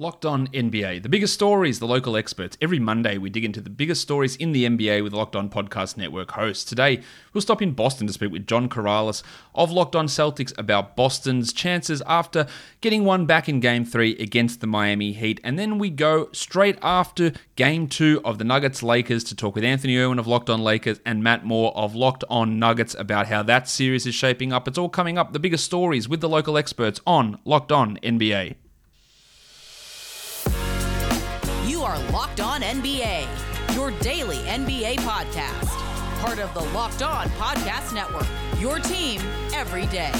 Locked On NBA, the biggest stories, the local experts. Every Monday, we dig into the biggest stories in the NBA with Locked On Podcast Network hosts. Today, we'll stop in Boston to speak with John Karalis of Locked On Celtics about Boston's chances after getting one back in Game 3 against the Miami Heat. And then we go straight after Game 2 of the Nuggets-Lakers to talk with Anthony Irwin of Locked On Lakers and Matt Moore of Locked On Nuggets about how that series is shaping up. It's all coming up, the biggest stories with the local experts on Locked On NBA. You are Locked On NBA, your daily NBA podcast. Part of the Locked On Podcast Network, your team every day.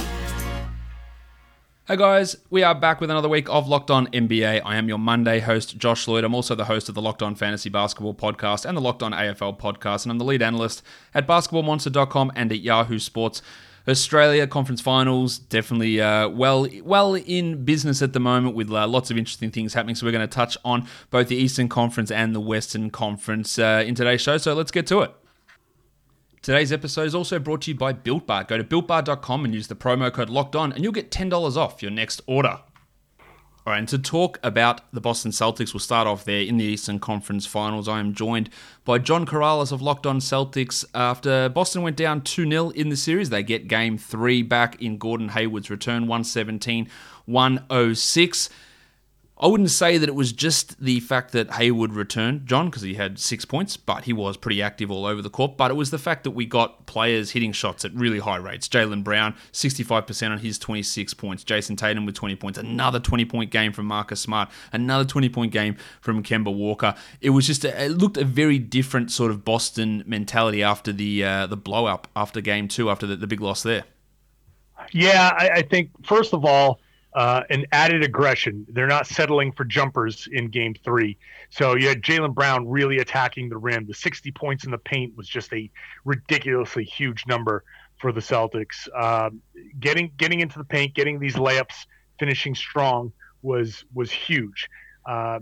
Hey guys, we are back with another week of Locked On NBA. I am your Monday host, Josh Lloyd. I'm also the host of the Locked On Fantasy Basketball Podcast and the Locked On AFL Podcast, and I'm the lead analyst at basketballmonster.com and at Yahoo Sports. Australia Conference Finals, definitely well in business at the moment with lots of interesting things happening. So we're going to touch on both the Eastern Conference and the Western Conference in today's show. So let's get to it. Today's episode is also brought to you by Built Bar. Go to builtbar.com and use the promo code LOCKEDON and you'll get $10 off your next order. All right, and to talk about the Boston Celtics, we'll start off there in the Eastern Conference Finals. I am joined by John Karalis of Locked On Celtics. After Boston went down 2-0 in the series, they get Game 3 back in Gordon Hayward's return, 117-106. I wouldn't say that it was just the fact that Hayward returned, John, because he had 6 points, but he was pretty active all over the court. But it was the fact that we got players hitting shots at really high rates. Jaylen Brown, 65% on his 26 points. Jason Tatum with 20 points. Another 20-point game from Marcus Smart. Another 20-point game from Kemba Walker. It was just, it looked a very different sort of Boston mentality after the blow-up after Game 2, after the big loss there. Yeah, I think, first of all, an added aggression. They're not settling for jumpers in Game 3. So you had Jaylen Brown really attacking the rim. The 60 points in the paint was just a ridiculously huge number for the Celtics. Getting into the paint, getting these layups, finishing strong was huge. So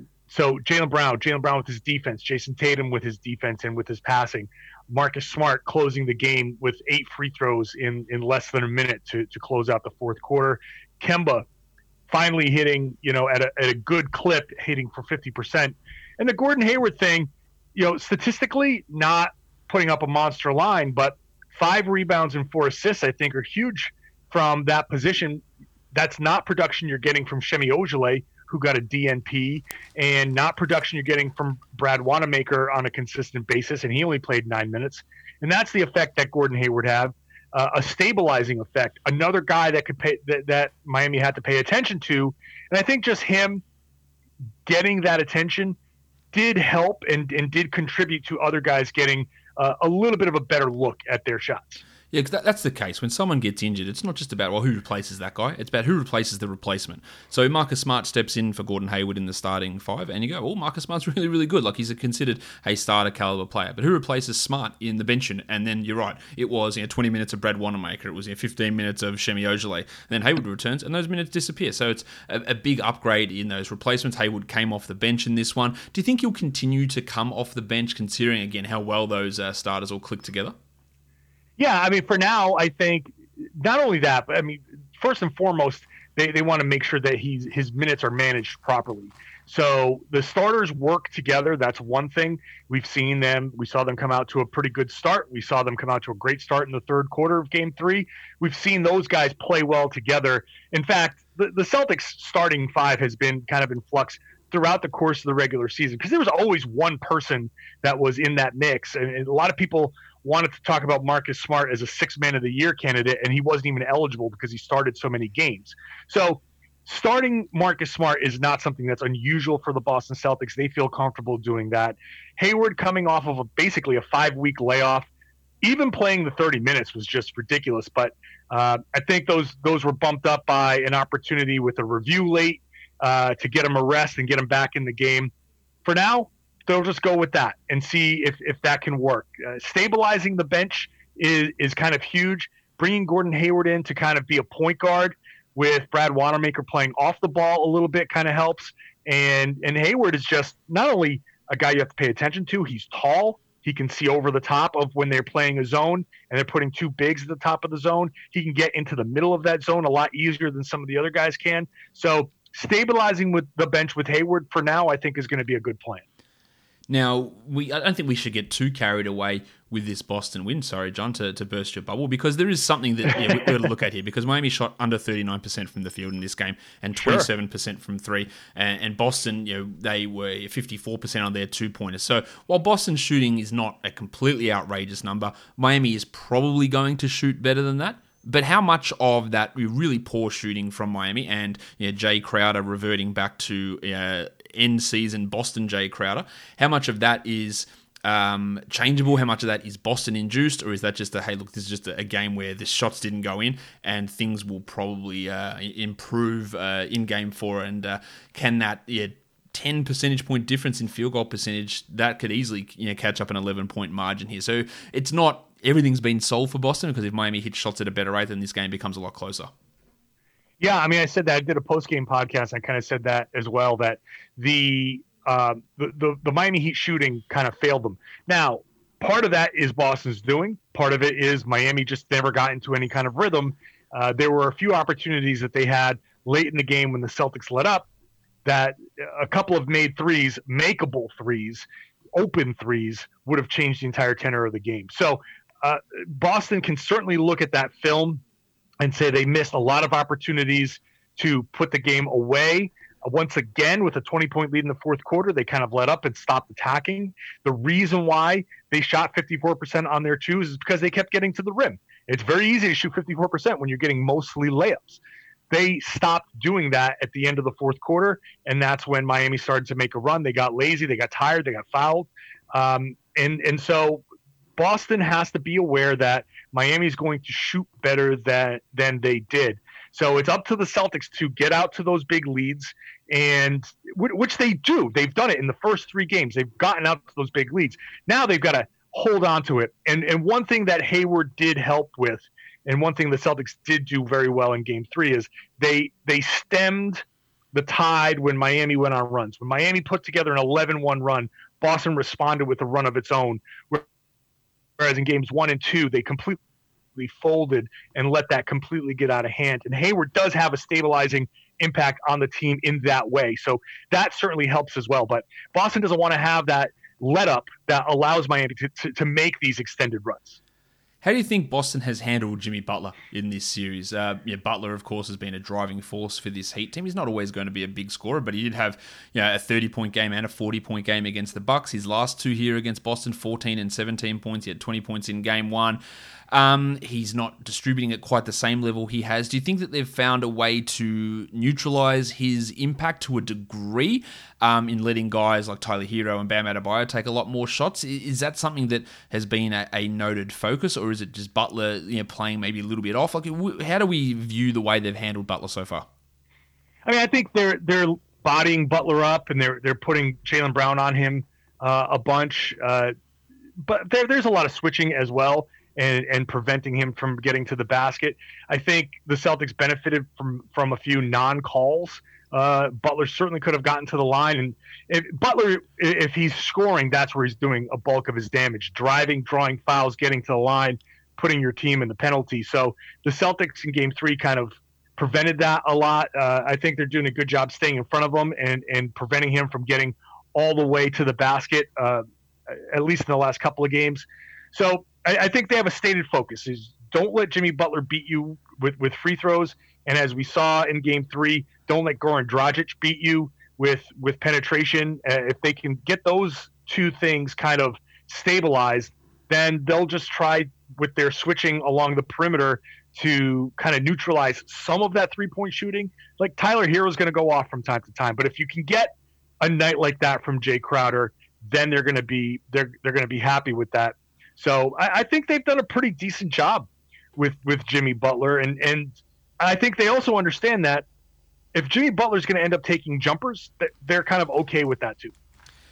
Jaylen Brown with his defense, Jason Tatum with his defense and with his passing, Marcus Smart closing the game with 8 free throws in less than a minute to close out the fourth quarter. Kemba finally hitting, at a good clip, hitting for 50%. And the Gordon Hayward thing, statistically not putting up a monster line, but 5 rebounds and 4 assists, I think, are huge from that position. That's not production you're getting from Semi Ojeleye, who got a DNP, and not production you're getting from Brad Wanamaker on a consistent basis, and he only played 9 minutes. And that's the effect that Gordon Hayward had. A stabilizing effect, another guy that could pay that Miami had to pay attention to. And I think just him getting that attention did help and did contribute to other guys getting a little bit of a better look at their shots. Yeah, because that's the case. When someone gets injured, it's not just about, who replaces that guy. It's about who replaces the replacement. So Marcus Smart steps in for Gordon Hayward in the starting 5, and you go, Marcus Smart's really, really good. Like, he's considered a starter caliber player. But who replaces Smart in the bench? And then you're right. It was 20 minutes of Brad Wanamaker. It was 15 minutes of Semi Ojeleye. And then Hayward returns, and those minutes disappear. So it's a big upgrade in those replacements. Hayward came off the bench in this one. Do you think he'll continue to come off the bench, considering, again, how well those starters all click together? Yeah, for now, I think not only that, but first and foremost, they want to make sure that his minutes are managed properly. So the starters work together. That's one thing. We've seen them. We saw them come out to a pretty good start. We saw them come out to a great start in the third quarter of Game 3. We've seen those guys play well together. In fact, the Celtics starting 5 has been kind of in flux throughout the course of the regular season, because there was always one person that was in that mix. And a lot of people wanted to talk about Marcus Smart as a Sixth Man of the Year candidate, and he wasn't even eligible because he started so many games. So starting Marcus Smart is not something that's unusual for the Boston Celtics. They feel comfortable doing that. Hayward coming off of basically a 5-week layoff, even playing the 30 minutes was just ridiculous. But I think those were bumped up by an opportunity with a review late to get him a rest and get him back in the game. For now, they'll just go with that and see if that can work. Stabilizing the bench is kind of huge. Bringing Gordon Hayward in to kind of be a point guard with Brad Wanamaker playing off the ball a little bit kind of helps. And Hayward is just not only a guy you have to pay attention to, he's tall. He can see over the top of when they're playing a zone and they're putting 2 bigs at the top of the zone. He can get into the middle of that zone a lot easier than some of the other guys can. So stabilizing with the bench with Hayward for now, I think, is going to be a good plan. Now, I don't think we should get too carried away with this Boston win, sorry, John, to burst your bubble, because there is something that we're going to look at here, because Miami shot under 39% from the field in this game and 27% from three, and Boston, they were 54% on their two-pointers. So while Boston's shooting is not a completely outrageous number, Miami is probably going to shoot better than that. But how much of that really poor shooting from Miami and Jay Crowder reverting back to end-season Boston Jay Crowder, how much of that is changeable? How much of that is Boston-induced? Or is that just this is just a game where the shots didn't go in and things will probably improve in Game 4? And can that 10 percentage point difference in field goal percentage, that could easily catch up an 11-point margin here? So it's not... everything's been solved for Boston, because if Miami hits shots at a better rate, then this game becomes a lot closer. Yeah, I mean, I said that. I did a post-game podcast. I kind of said that as well, that the Miami Heat shooting kind of failed them. Now, part of that is Boston's doing. Part of it is Miami just never got into any kind of rhythm. There were a few opportunities that they had late in the game when the Celtics let up, that a couple of made threes, makeable threes, open threes, would have changed the entire tenor of the game. So, Boston can certainly look at that film and say they missed a lot of opportunities to put the game away. Once again, with a 20-point lead in the fourth quarter, they kind of let up and stopped attacking. The reason why they shot 54% on their twos is because they kept getting to the rim. It's very easy to shoot 54% when you're getting mostly layups. They stopped doing that at the end of the fourth quarter, and that's when Miami started to make a run. They got lazy, they got tired, they got fouled. And so Boston has to be aware that Miami is going to shoot better than they did. So it's up to the Celtics to get out to those big leads, and which they do. They've done it in the first three games. They've gotten out to those big leads. Now they've got to hold on to it. And one thing that Hayward did help with, and one thing the Celtics did do very well in Game 3, is they stemmed the tide when Miami went on runs. When Miami put together an 11-1 run, Boston responded with a run of its own, whereas in Games 1 and 2, they completely folded and let that completely get out of hand. And Hayward does have a stabilizing impact on the team in that way, so that certainly helps as well. But Boston doesn't want to have that let-up that allows Miami to make these extended runs. How do you think Boston has handled Jimmy Butler in this series? Butler, of course, has been a driving force for this Heat team. He's not always going to be a big scorer, but he did have a 30-point game and a 40-point game against the Bucks. His last two here against Boston, 14 and 17 points. He had 20 points in Game 1. He's not distributing at quite the same level he has. Do you think that they've found a way to neutralize his impact to a degree in letting guys like Tyler Hero and Bam Adebayo take a lot more shots? Is that something that has been a noted focus, or is it just Butler playing maybe a little bit off? Like, how do we view the way they've handled Butler so far? I mean, I think they're bodying Butler up, and they're putting Jaylen Brown on him a bunch, but there's a lot of switching as well. And preventing him from getting to the basket. I think the Celtics benefited from a few non-calls. Butler certainly could have gotten to the line. And if he's scoring, that's where he's doing a bulk of his damage. Driving, drawing fouls, getting to the line, putting your team in the penalty. So the Celtics in Game 3 kind of prevented that a lot. I think they're doing a good job staying in front of him and preventing him from getting all the way to the basket, at least in the last couple of games. So I think they have a stated focus: is don't let Jimmy Butler beat you with free throws. And as we saw in Game 3, don't let Goran Dragic beat you with penetration. If they can get those two things kind of stabilized, then they'll just try with their switching along the perimeter to kind of neutralize some of that three-point shooting. Like, Tyler Hero is going to go off from time to time, but if you can get a night like that from Jay Crowder, then they're going to be happy with that. So I think they've done a pretty decent job with Jimmy Butler. And I think they also understand that if Jimmy Butler's going to end up taking jumpers, they're kind of okay with that too.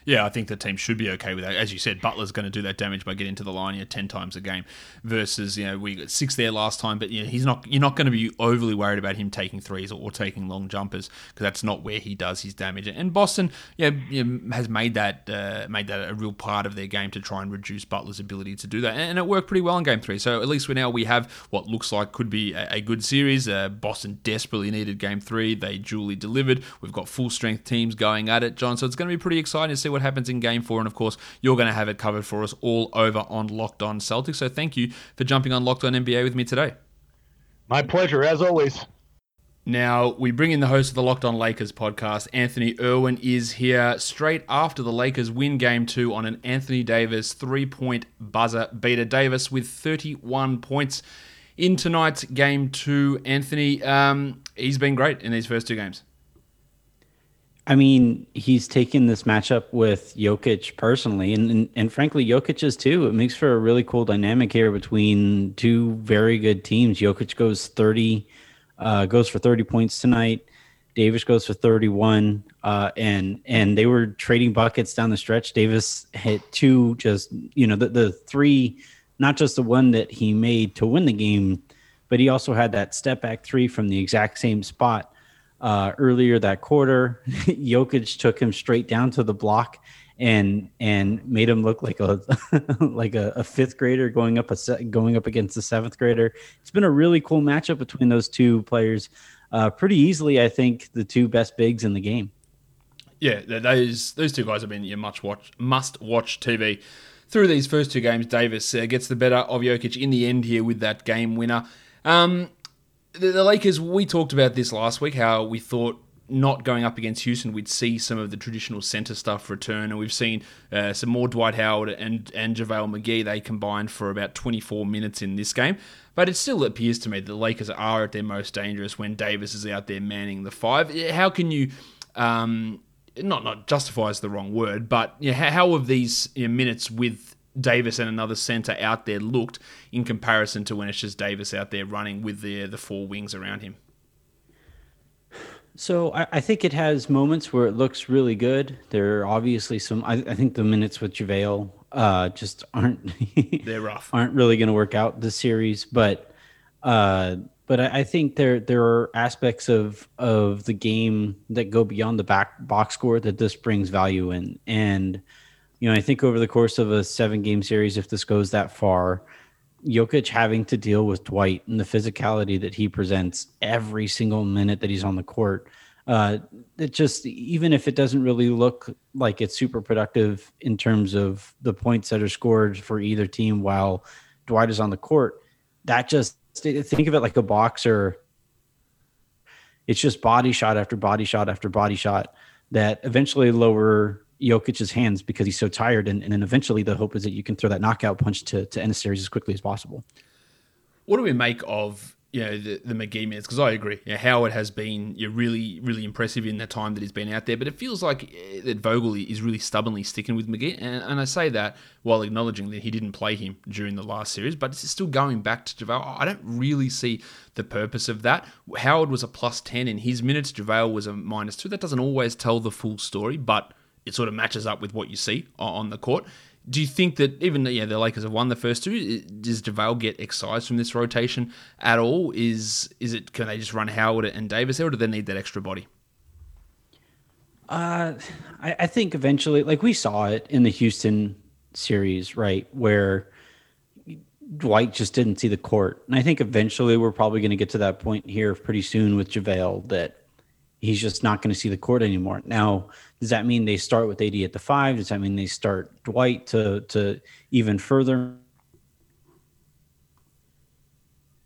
Yeah, I think the team should be okay with that. As you said, Butler's going to do that damage by getting to the line 10 times a game versus, we got 6 there last time, but you're not going to be overly worried about him taking threes or taking long jumpers because that's not where he does his damage. And Boston has made that a real part of their game to try and reduce Butler's ability to do that. And it worked pretty well in Game 3. So at least we have what looks like could be a good series. Boston desperately needed Game 3. They duly delivered. We've got full-strength teams going at it, John. So it's going to be pretty exciting to see what happens in Game 4. And, of course, you're going to have it covered for us all over on Locked On Celtics. So thank you for jumping on Locked On NBA with me today. My pleasure, as always. Now, we bring in the host of the Locked On Lakers podcast. Anthony Irwin is here straight after the Lakers win Game 2 on an Anthony Davis three-point buzzer beater. Davis with 31 points in tonight's Game 2. Anthony, he's been great in these first two games. I mean, he's taken this matchup with Jokic personally, and frankly, Jokic is too. It makes for a really cool dynamic here between two very good teams. Jokic goes for 30 points tonight. Davis goes for 31, and they were trading buckets down the stretch. Davis hit two, just the three, not just the one that he made to win the game, but he also had that step back three from the exact same spot earlier that quarter. Jokic took him straight down to the block and made him look like a a fifth grader going up against a seventh grader. It's been a really cool matchup between those two players. Pretty easily, I think, the two best bigs in the game. Yeah, those two guys have been your must watch TV through these first two games. Davis gets the better of Jokic in the end here with that game winner. The Lakers, we talked about this last week, how we thought not going up against Houston, we'd see some of the traditional center stuff return, and we've seen some more Dwight Howard and JaVale McGee. They combined for about 24 minutes in this game, but it still appears to me that the Lakers are at their most dangerous when Davis is out there manning the five. How can you, not justify is the wrong word, but how have these minutes with Davis and another center out there looked in comparison to when it's just Davis out there running with the four wings around him? So I think it has moments where it looks really good. There are obviously some. I think the minutes with JaVale just aren't. They're rough. Aren't really going to work out this series, but I think there are aspects of the game that go beyond the back box score that this brings value in. And I think over the course of a 7-game series, if this goes that far, Jokic having to deal with Dwight and the physicality that he presents every single minute that he's on the court. It just, even if it doesn't really look like it's super productive in terms of the points that are scored for either team while Dwight is on the court, that just, think of it like a boxer. It's just body shot after body shot after body shot that eventually lower Jokic's hands because he's so tired, and then eventually the hope is that you can throw that knockout punch to end the series as quickly as possible. What do we make of the McGee minutes? Because I agree, Howard has been really, really impressive in the time that he's been out there, but it feels like that Vogel is really stubbornly sticking with McGee, and I say that while acknowledging that he didn't play him during the last series, but it's still going back to JaVale. I don't really see the purpose of that. Howard was a +10 in his minutes, JaVale was a -2. That doesn't always tell the full story, but it sort of matches up with what you see on the court. Do you think that even the Lakers have won the first two? Does JaVale get excised from this rotation at all? Is it, can they just run Howard and Davis there, or do they need that extra body? I think eventually, like we saw it in the Houston series, right, where Dwight just didn't see the court. And I think eventually we're probably going to get to that point here pretty soon with JaVale that he's just not going to see the court anymore. Now, does that mean they start with AD at the 5? Does that mean they start Dwight to even further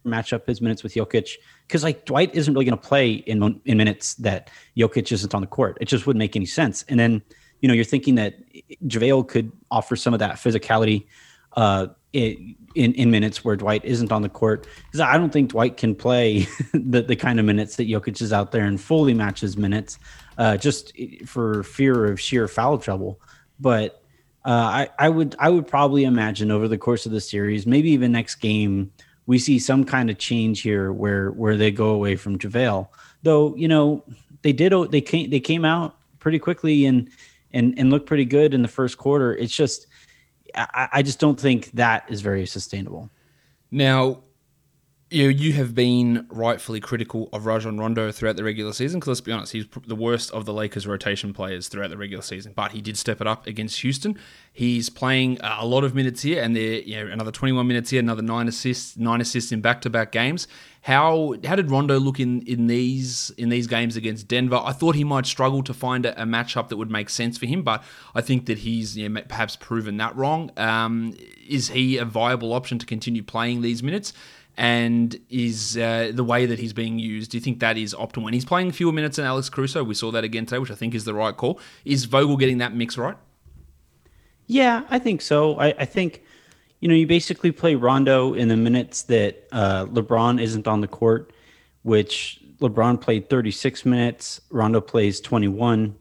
match up his minutes with Jokic? Because Dwight isn't really going to play in minutes that Jokic isn't on the court. It just wouldn't make any sense. And then you're thinking that JaVale could offer some of that physicality in minutes where Dwight isn't on the court, because I don't think Dwight can play the kind of minutes that Jokic is out there and fully matches minutes just for fear of sheer foul trouble. But I would probably imagine over the course of the series, maybe even next game, we see some kind of change here where they go away from JaVale. Though they came out pretty quickly and and looked pretty good in the first quarter. It's just, I just don't think that is very sustainable. Now, you have been rightfully critical of Rajon Rondo throughout the regular season, because let's be honest, he's the worst of the Lakers' rotation players throughout the regular season, but he did step it up against Houston. He's playing a lot of minutes here, and they're, another 21 minutes here, another 9 assists in back-to-back games. How did Rondo look in these games against Denver? I thought he might struggle to find a matchup that would make sense for him, but I think that he's perhaps proven that wrong. Is he a viable option to continue playing these minutes? And is the way that he's being used, do you think that is optimal? And he's playing fewer minutes than Alex Caruso. We saw that again today, which I think is the right call. Is Vogel getting that mix right? Yeah, I think so. I think... you basically play Rondo in the minutes that LeBron isn't on the court, which LeBron played 36 minutes. Rondo plays 21,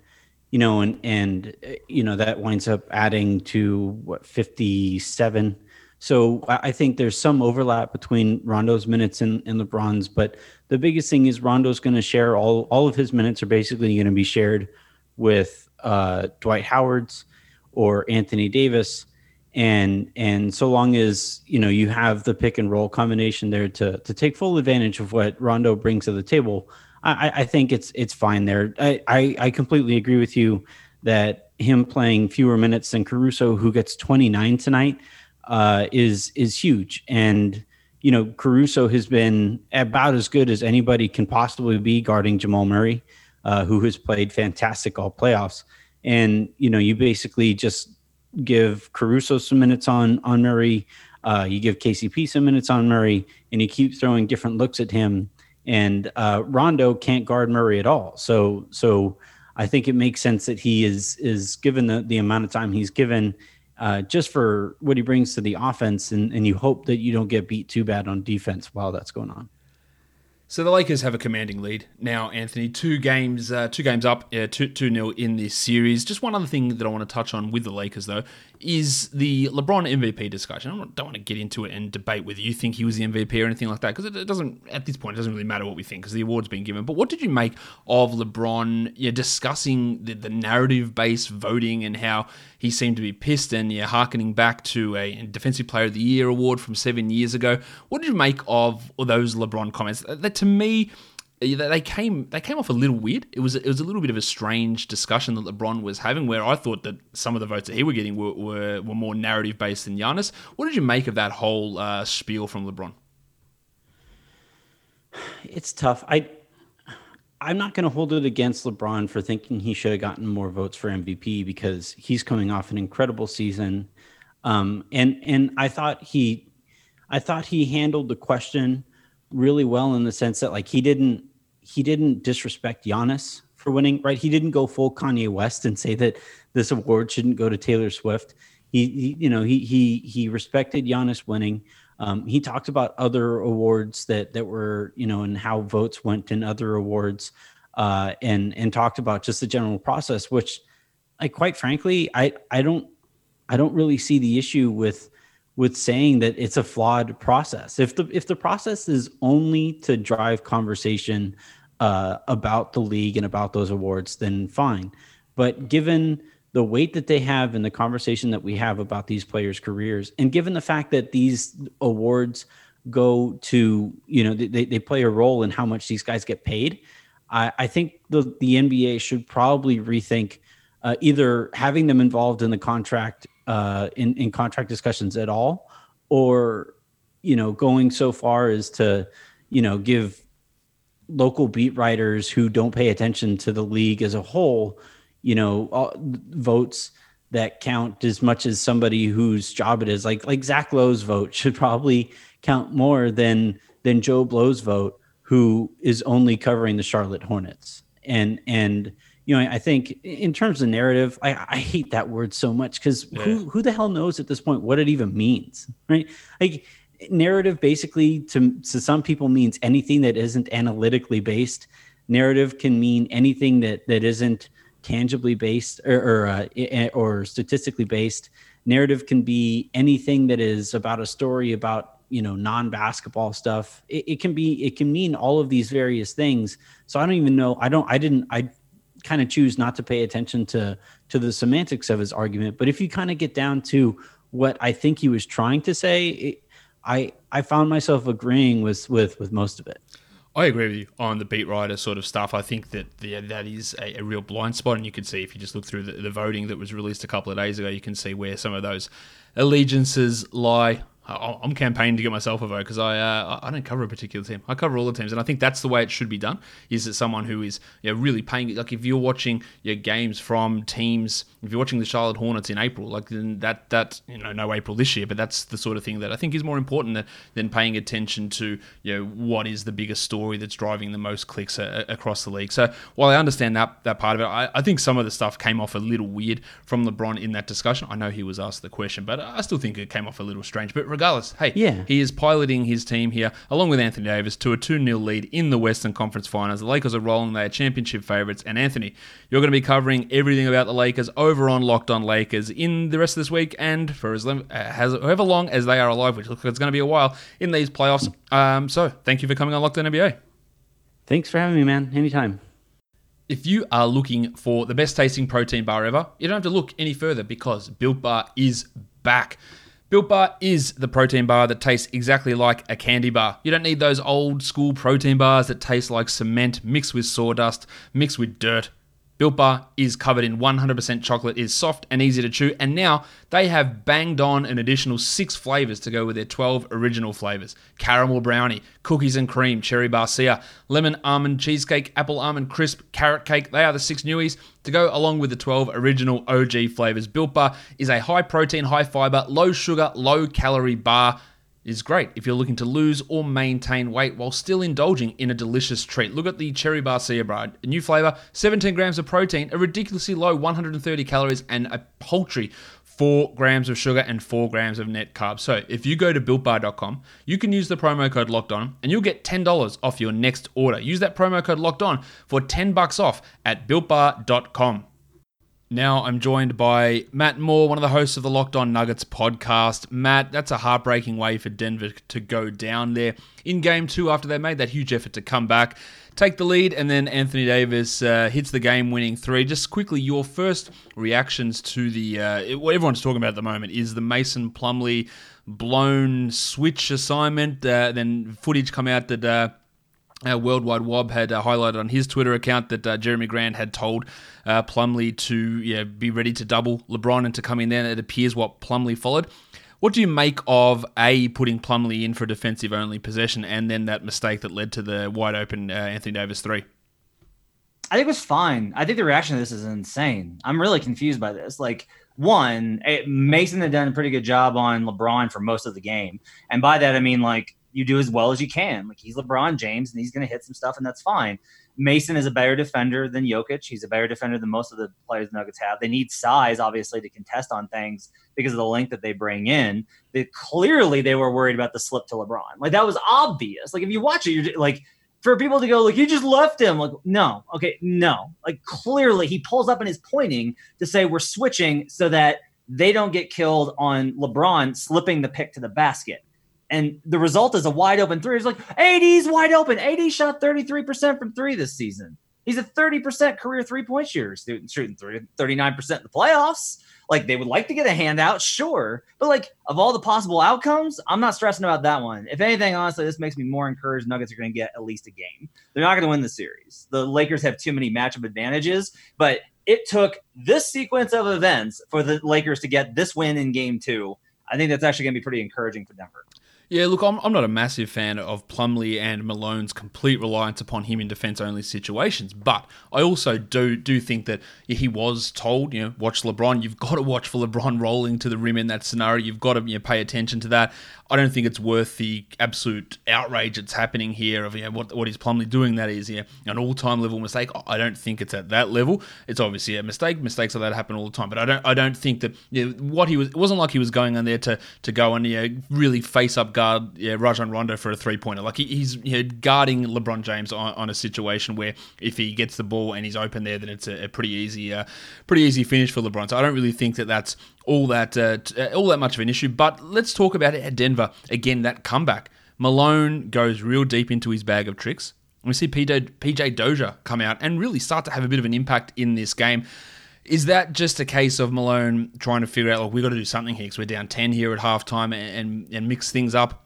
and that winds up adding to, 57. So I think there's some overlap between Rondo's minutes and LeBron's, but the biggest thing is Rondo's going to share all of his minutes are basically going to be shared with Dwight Howard's or Anthony Davis. And so long as, you have the pick and roll combination there to take full advantage of what Rondo brings to the table, I think it's fine there. I completely agree with you that him playing fewer minutes than Caruso, who gets 29 tonight, is huge. And, Caruso has been about as good as anybody can possibly be guarding Jamal Murray, who has played fantastic all playoffs. And, you basically just give Caruso some minutes on Murray, you give KCP some minutes on Murray, and you keep throwing different looks at him. And Rondo can't guard Murray at all. So I think it makes sense that he is given the amount of time he's given just for what he brings to the offense, and you hope that you don't get beat too bad on defense while that's going on. So the Lakers have a commanding lead now, Anthony. Two games up, 2-0 in this series. Just one other thing that I want to touch on with the Lakers, though, is the LeBron MVP discussion. I don't want to get into it and debate whether you think he was the MVP or anything like that, because it doesn't, at this point, it doesn't really matter what we think, because the award's been given. But what did you make of LeBron discussing the narrative-based voting and how he seemed to be pissed and hearkening back to a Defensive Player of the Year award from 7 years ago? What did you make of those LeBron comments? That, to me, they came off a little weird. It was a little bit of a strange discussion that LeBron was having, where I thought that some of the votes that he was getting were more narrative based than Giannis. What did you make of that whole spiel from LeBron? It's tough. I'm not going to hold it against LeBron for thinking he should have gotten more votes for MVP, because he's coming off an incredible season, and I thought he handled the question really well, in the sense that, like, he didn't disrespect Giannis for winning, right? He didn't go full Kanye West and say that this award shouldn't go to Taylor Swift. He respected Giannis winning. He talked about other awards that were, and how votes went in other awards, and talked about just the general process, which, like, quite frankly, I don't really see the issue with saying that it's a flawed process. If the process is only to drive conversation about the league and about those awards, then fine. But given the weight that they have and the conversation that we have about these players' careers, and given the fact that these awards go to, they play a role in how much these guys get paid, I think the NBA should probably rethink either having them involved in the contract, in contract discussions at all, or, going so far as to, give local beat writers who don't pay attention to the league as a whole, votes that count as much as somebody whose job it is. Like Zach Lowe's vote should probably count more than Joe Blow's vote, who is only covering the Charlotte Hornets. And I think in terms of narrative, I hate that word so much, because who the hell knows at this point what it even means, right? Like, narrative basically to some people means anything that isn't analytically based. Narrative can mean anything that isn't tangibly based or statistically based. Narrative can be anything that is about a story about, non-basketball stuff. It can mean all of these various things. So I don't even know. I don't, I didn't, I kind of choose not to pay attention to the semantics of his argument. But if you kind of get down to what I think he was trying to say, I found myself agreeing with most of it. I agree with you on the beat writer sort of stuff. I think that that is a real blind spot, and you can see if you just look through the voting that was released a couple of days ago, you can see where some of those allegiances lie. I'm campaigning to get myself a vote because I don't cover a particular team. I cover all the teams, and I think that's the way it should be done, is that someone who is really paying... Like, if you're watching your games from teams... If you're watching the Charlotte Hornets in April, like then that no April this year, but that's the sort of thing that I think is more important than paying attention to what is the biggest story that's driving the most clicks across the league. So while I understand that part of it, I think some of the stuff came off a little weird from LeBron in that discussion. I know he was asked the question, but I still think it came off a little strange. But regardless, hey, yeah, he is piloting his team here along with Anthony Davis to a 2-0 lead in the Western Conference Finals. The Lakers are rolling; they are championship favorites. And Anthony, you're going to be covering everything about the Lakers over on Locked On Lakers in the rest of this week, and for however long as they are alive, which looks like it's going to be a while in these playoffs. So thank you for coming on Locked On NBA. Thanks for having me, man. Anytime. If you are looking for the best tasting protein bar ever, you don't have to look any further because Built Bar is back. Built Bar is the protein bar that tastes exactly like a candy bar. You don't need those old school protein bars that taste like cement mixed with sawdust, mixed with dirt. Built Bar is covered in 100% chocolate, is soft and easy to chew, and now they have banged on an additional 6 flavors to go with their 12 original flavors. Caramel brownie, cookies and cream, cherry barcia, lemon almond cheesecake, apple almond crisp, carrot cake. They are the 6 newies to go along with the 12 original OG flavors. Built Bar is a high protein, high fiber, low sugar, low calorie bar. Is great if you're looking to lose or maintain weight while still indulging in a delicious treat. Look at the cherry barcia bar, a new flavor, 17 grams of protein, a ridiculously low 130 calories, and a paltry 4 grams of sugar and 4 grams of net carbs. So if you go to builtbar.com, you can use the promo code LOCKEDON and you'll get $10 off your next order. Use that promo code LOCKEDON for $10 off at builtbar.com. Now I'm joined by Matt Moore, one of the hosts of the Locked On Nuggets podcast. Matt, that's a heartbreaking way for Denver to go down there in Game 2 after they made that huge effort to come back, take the lead, and then Anthony Davis hits the game-winning 3. Just quickly, your first reactions to what everyone's talking about at the moment is the Mason Plumlee blown switch assignment, then footage come out that... World Wide Wob had highlighted on his Twitter account that Jeremy Grant had told Plumlee to be ready to double LeBron and to come in there. It appears what Plumlee followed. What do you make of A, putting Plumlee in for defensive-only possession and then that mistake that led to the wide-open Anthony Davis 3? I think it was fine. I think the reaction to this is insane. I'm really confused by this. Like, one, Mason had done a pretty good job on LeBron for most of the game. And by that, I mean, like, you do as well as you can. Like, he's LeBron James and he's going to hit some stuff and that's fine. Mason is a better defender than Jokic. He's a better defender than most of the players the Nuggets have. They need size, obviously, to contest on things because of the length that they bring in. Clearly, they were worried about the slip to LeBron. Like, that was obvious. Like, if you watch it, you're just, like, for people to go, like, you just left him. Like, no. Okay, no. Like, clearly, he pulls up and is pointing to say we're switching so that they don't get killed on LeBron slipping the pick to the basket. And the result is a wide open 3. It's like, AD's wide open. AD shot 33% from 3 this season. He's a 30% career 3-point shooter, shooting 39% in the playoffs. Like, they would like to get a handout, sure. But, like, of all the possible outcomes, I'm not stressing about that one. If anything, honestly, this makes me more encouraged Nuggets are going to get at least a game. They're not going to win the series. The Lakers have too many matchup advantages. But it took this sequence of events for the Lakers to get this win in Game 2. I think that's actually going to be pretty encouraging for Denver. Yeah, look, I'm not a massive fan of Plumlee and Malone's complete reliance upon him in defense-only situations, but I also do think that he was told, watch LeBron. You've got to watch for LeBron rolling to the rim in that scenario. You've got to pay attention to that. I don't think it's worth the absolute outrage that's happening here of what is Plumlee doing. That is an all-time level mistake. I don't think it's at that level. It's obviously a mistake. Mistakes like that happen all the time. But I don't think that what he was. It wasn't like he was going on there to go and really face up guard Rajon Rondo for a 3-pointer. Like he's guarding LeBron James on a situation where if he gets the ball and he's open there, then it's a pretty easy finish for LeBron. So I don't really think that that's all that much of an issue. But let's talk about it at Denver. Again, that comeback. Malone goes real deep into his bag of tricks. We see PJ Dozier come out and really start to have a bit of an impact in this game. Is that just a case of Malone trying to figure out, like, we've got to do something here because we're down 10 here at halftime and mix things up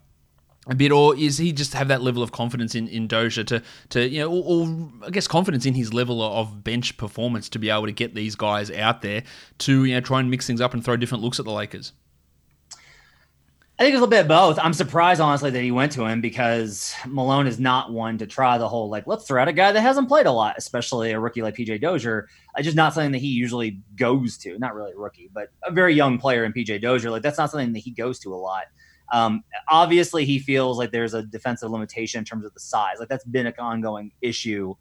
a bit, or is he just have that level of confidence in Dozier to you know, or I guess confidence in his level of bench performance to be able to get these guys out there to, you know, try and mix things up and throw different looks at the Lakers? I think it's a little bit of both. I'm surprised, honestly, that he went to him because Malone is not one to try the whole, like, let's throw out a guy that hasn't played a lot, especially a rookie like PJ Dozier. It's just not something that he usually goes to. Not really a rookie, but a very young player in PJ Dozier. Like, that's not something that he goes to a lot. Obviously, he feels like there's a defensive limitation in terms of the size. Like, that's been an ongoing issue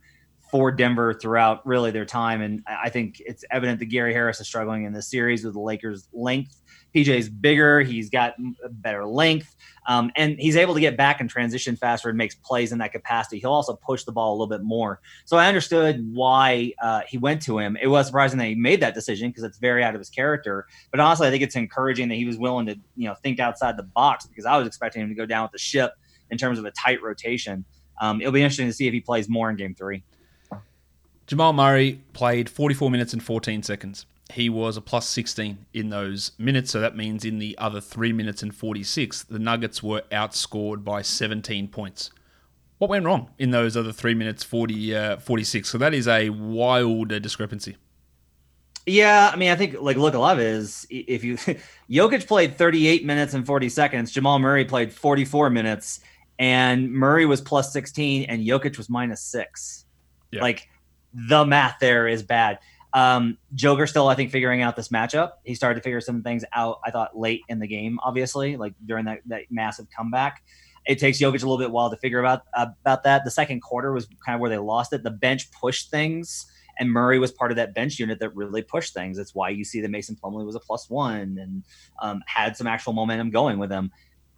for Denver throughout really their time. And I think it's evident that Gary Harris is struggling in this series with the Lakers' length. PJ's bigger. He's got better length. And he's able to get back and transition faster and makes plays in that capacity. He'll also push the ball a little bit more. So I understood why he went to him. It was surprising that he made that decision because it's very out of his character. But honestly, I think it's encouraging that he was willing to, you know, think outside the box because I was expecting him to go down with the ship in terms of a tight rotation. It'll be interesting to see if he plays more in Game 3. Jamal Murray played 44 minutes and 14 seconds. He was a plus 16 in those minutes, so that means in the other 3 minutes and 46, the Nuggets were outscored by 17 points. What went wrong in those other 3 minutes 46? So that is a wild discrepancy. Yeah, I mean, I think, like, look, a lot of it is if you Jokic played 38 minutes and 40 seconds, Jamal Murray played 44 minutes, and Murray was plus 16, and Jokic was minus 6. Yeah. Like, the math there is bad. Joker still, I think, figuring out this matchup. He started to figure some things out, I thought, late in the game, obviously, like during that massive comeback. It takes Jokic a little bit while to figure about that. The second quarter was kind of where they lost it. The bench pushed things, and Murray was part of that bench unit that really pushed things. That's why you see that Mason Plumlee was a plus one and had some actual momentum going with him.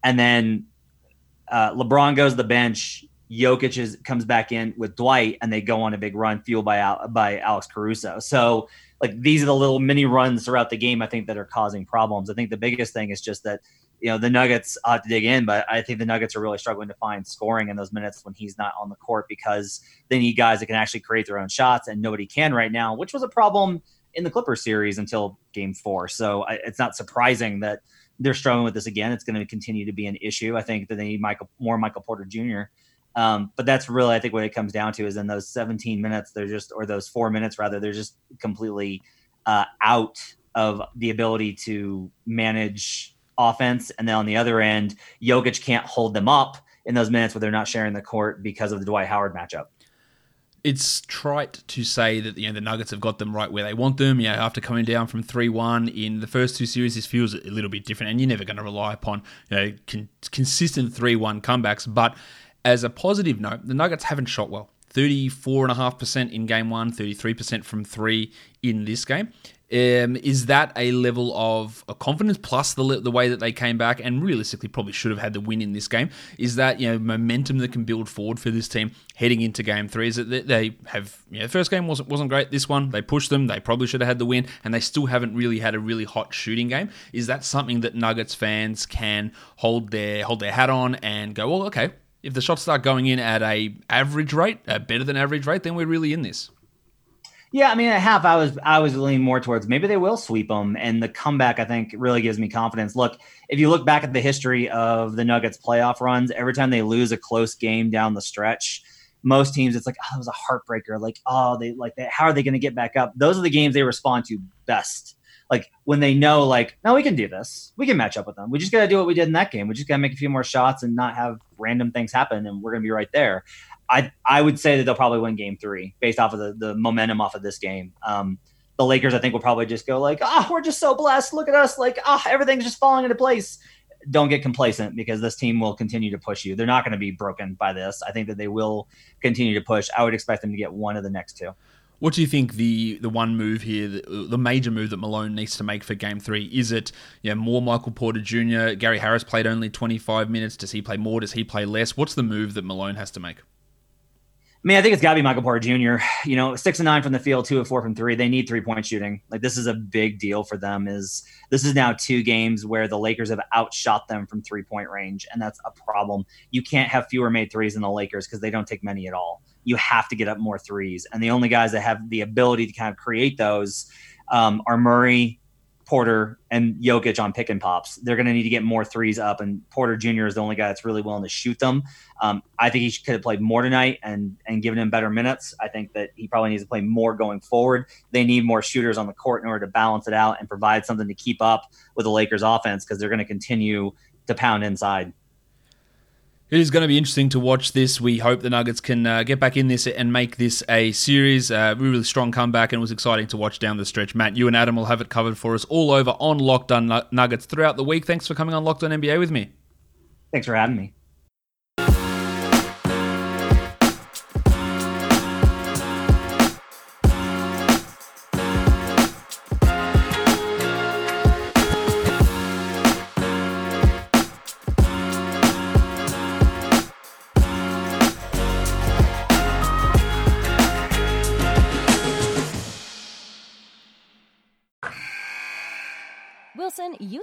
And then LeBron goes to the bench. Jokic comes back in with Dwight, and they go on a big run fueled by Alex Caruso. So, like, these are the little mini runs throughout the game, I think, that are causing problems. I think the biggest thing is just that, you know, the Nuggets have to dig in, but I think the Nuggets are really struggling to find scoring in those minutes when he's not on the court because they need guys that can actually create their own shots, and nobody can right now, which was a problem in the Clippers series until Game 4. So it's not surprising that they're struggling with this again. It's going to continue to be an issue. I think that they need Michael Porter Jr., but that's really, I think, what it comes down to is in those 17 minutes, those 4 minutes rather, they're just completely out of the ability to manage offense. And then on the other end, Jokic can't hold them up in those minutes where they're not sharing the court because of the Dwight Howard matchup. It's trite to say that, you know, the Nuggets have got them right where they want them. You know, after coming down from 3-1 in the first two series, this feels a little bit different, and you're never going to rely upon, you know, consistent 3-1 comebacks, but as a positive note, the Nuggets haven't shot well. 34.5% in Game 1, 33% from 3 in this game. Is that a level of confidence plus the way that they came back and realistically probably should have had the win in this game? Is that, you know, momentum that can build forward for this team heading into Game 3? Is that they have, you know, the first game wasn't great. This one, they pushed them. They probably should have had the win, and they still haven't really had a really hot shooting game. Is that something that Nuggets fans can hold their hat on and go, well, okay, if the shots start going in at better than average rate, then we're really in this? Yeah, I mean, at half, I was leaning more towards maybe they will sweep them, and the comeback, I think, really gives me confidence. Look, if you look back at the history of the Nuggets' playoff runs, every time they lose a close game down the stretch, most teams, it's like, oh, it was a heartbreaker. Like, oh, how are they going to get back up? Those are the games they respond to best. Like, when they know, like, no, we can do this. We can match up with them. We just got to do what we did in that game. We just got to make a few more shots and not have random things happen, and we're going to be right there. I would say that they'll probably win Game 3 based off of the momentum off of this game. The Lakers, I think, will probably just go like, we're just so blessed. Look at us. Like, everything's just falling into place. Don't get complacent because this team will continue to push you. They're not going to be broken by this. I think that they will continue to push. I would expect them to get one of the next two. What do you think the one move here, the major move that Malone needs to make for Game 3? Is it, you know, more Michael Porter Jr.? Gary Harris played only 25 minutes. Does he play more? Does he play less? What's the move that Malone has to make? I mean, I think it's got to be Michael Porter Jr. You know, 6 of 9 from the field, 2 of 4 from three. They need 3-point shooting. Like, this is a big deal for them. This is now 2 games where the Lakers have outshot them from 3-point range, and that's a problem. You can't have fewer made threes than the Lakers because they don't take many at all. You have to get up more threes, and the only guys that have the ability to kind of create those are Murray, Porter, and Jokic on pick and pops. They're going to need to get more threes up, and Porter Jr. is the only guy that's really willing to shoot them. I think he could have played more tonight and given him better minutes. I think that he probably needs to play more going forward. They need more shooters on the court in order to balance it out and provide something to keep up with the Lakers offense, because they're going to continue to pound inside. It is going to be interesting to watch this. We hope the Nuggets can get back in this and make this a series. Really strong comeback, and it was exciting to watch down the stretch. Matt, you and Adam will have it covered for us all over on Locked On Nuggets throughout the week. Thanks for coming on Locked On NBA with me. Thanks for having me. You